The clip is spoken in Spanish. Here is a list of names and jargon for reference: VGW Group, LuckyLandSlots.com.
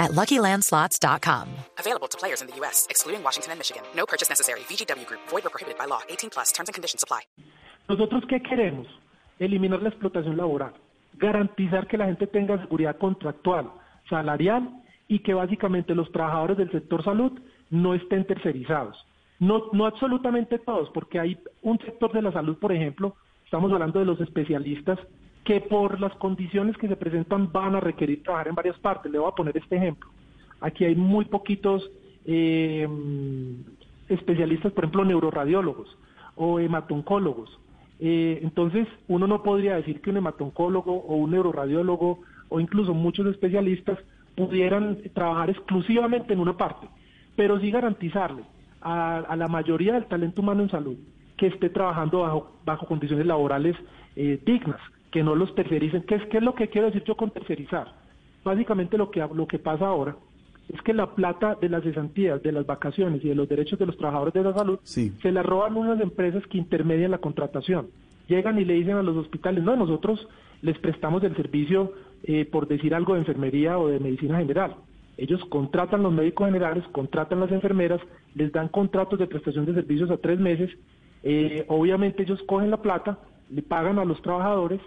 at LuckyLandSlots.com. Available to players in the U.S., excluding Washington and Michigan. No purchase necessary. VGW Group. Void or prohibited by law. 18+. Terms and conditions apply. ¿Nosotros qué queremos? Eliminar la explotación laboral. Garantizar que la gente tenga seguridad contractual, salarial, y que básicamente los trabajadores del sector salud no estén tercerizados. No absolutamente todos, porque hay un sector de la salud, por ejemplo, estamos hablando de los especialistas, que por las condiciones que se presentan van a requerir trabajar en varias partes. Le voy a poner este ejemplo. Aquí hay muy poquitos especialistas, por ejemplo, neuroradiólogos o hematoncólogos. Entonces, uno no podría decir que un hematoncólogo o un neuroradiólogo o incluso muchos especialistas pudieran trabajar exclusivamente en una parte, pero sí garantizarle a la mayoría del talento humano en salud que esté trabajando bajo condiciones laborales dignas, que no los tercericen. ¿Qué es lo que quiero decir yo con tercerizar? Básicamente lo que pasa ahora es que la plata de las cesantías, de las vacaciones y de los derechos de los trabajadores de la salud se la roban unas empresas que intermedian la contratación. Llegan y le dicen a los hospitales, no, nosotros les prestamos el servicio, por decir algo, de enfermería o de medicina general. Ellos contratan los médicos generales, contratan las enfermeras, les dan contratos de prestación de servicios a 3 meses. Obviamente ellos cogen la plata, le pagan a los trabajadores,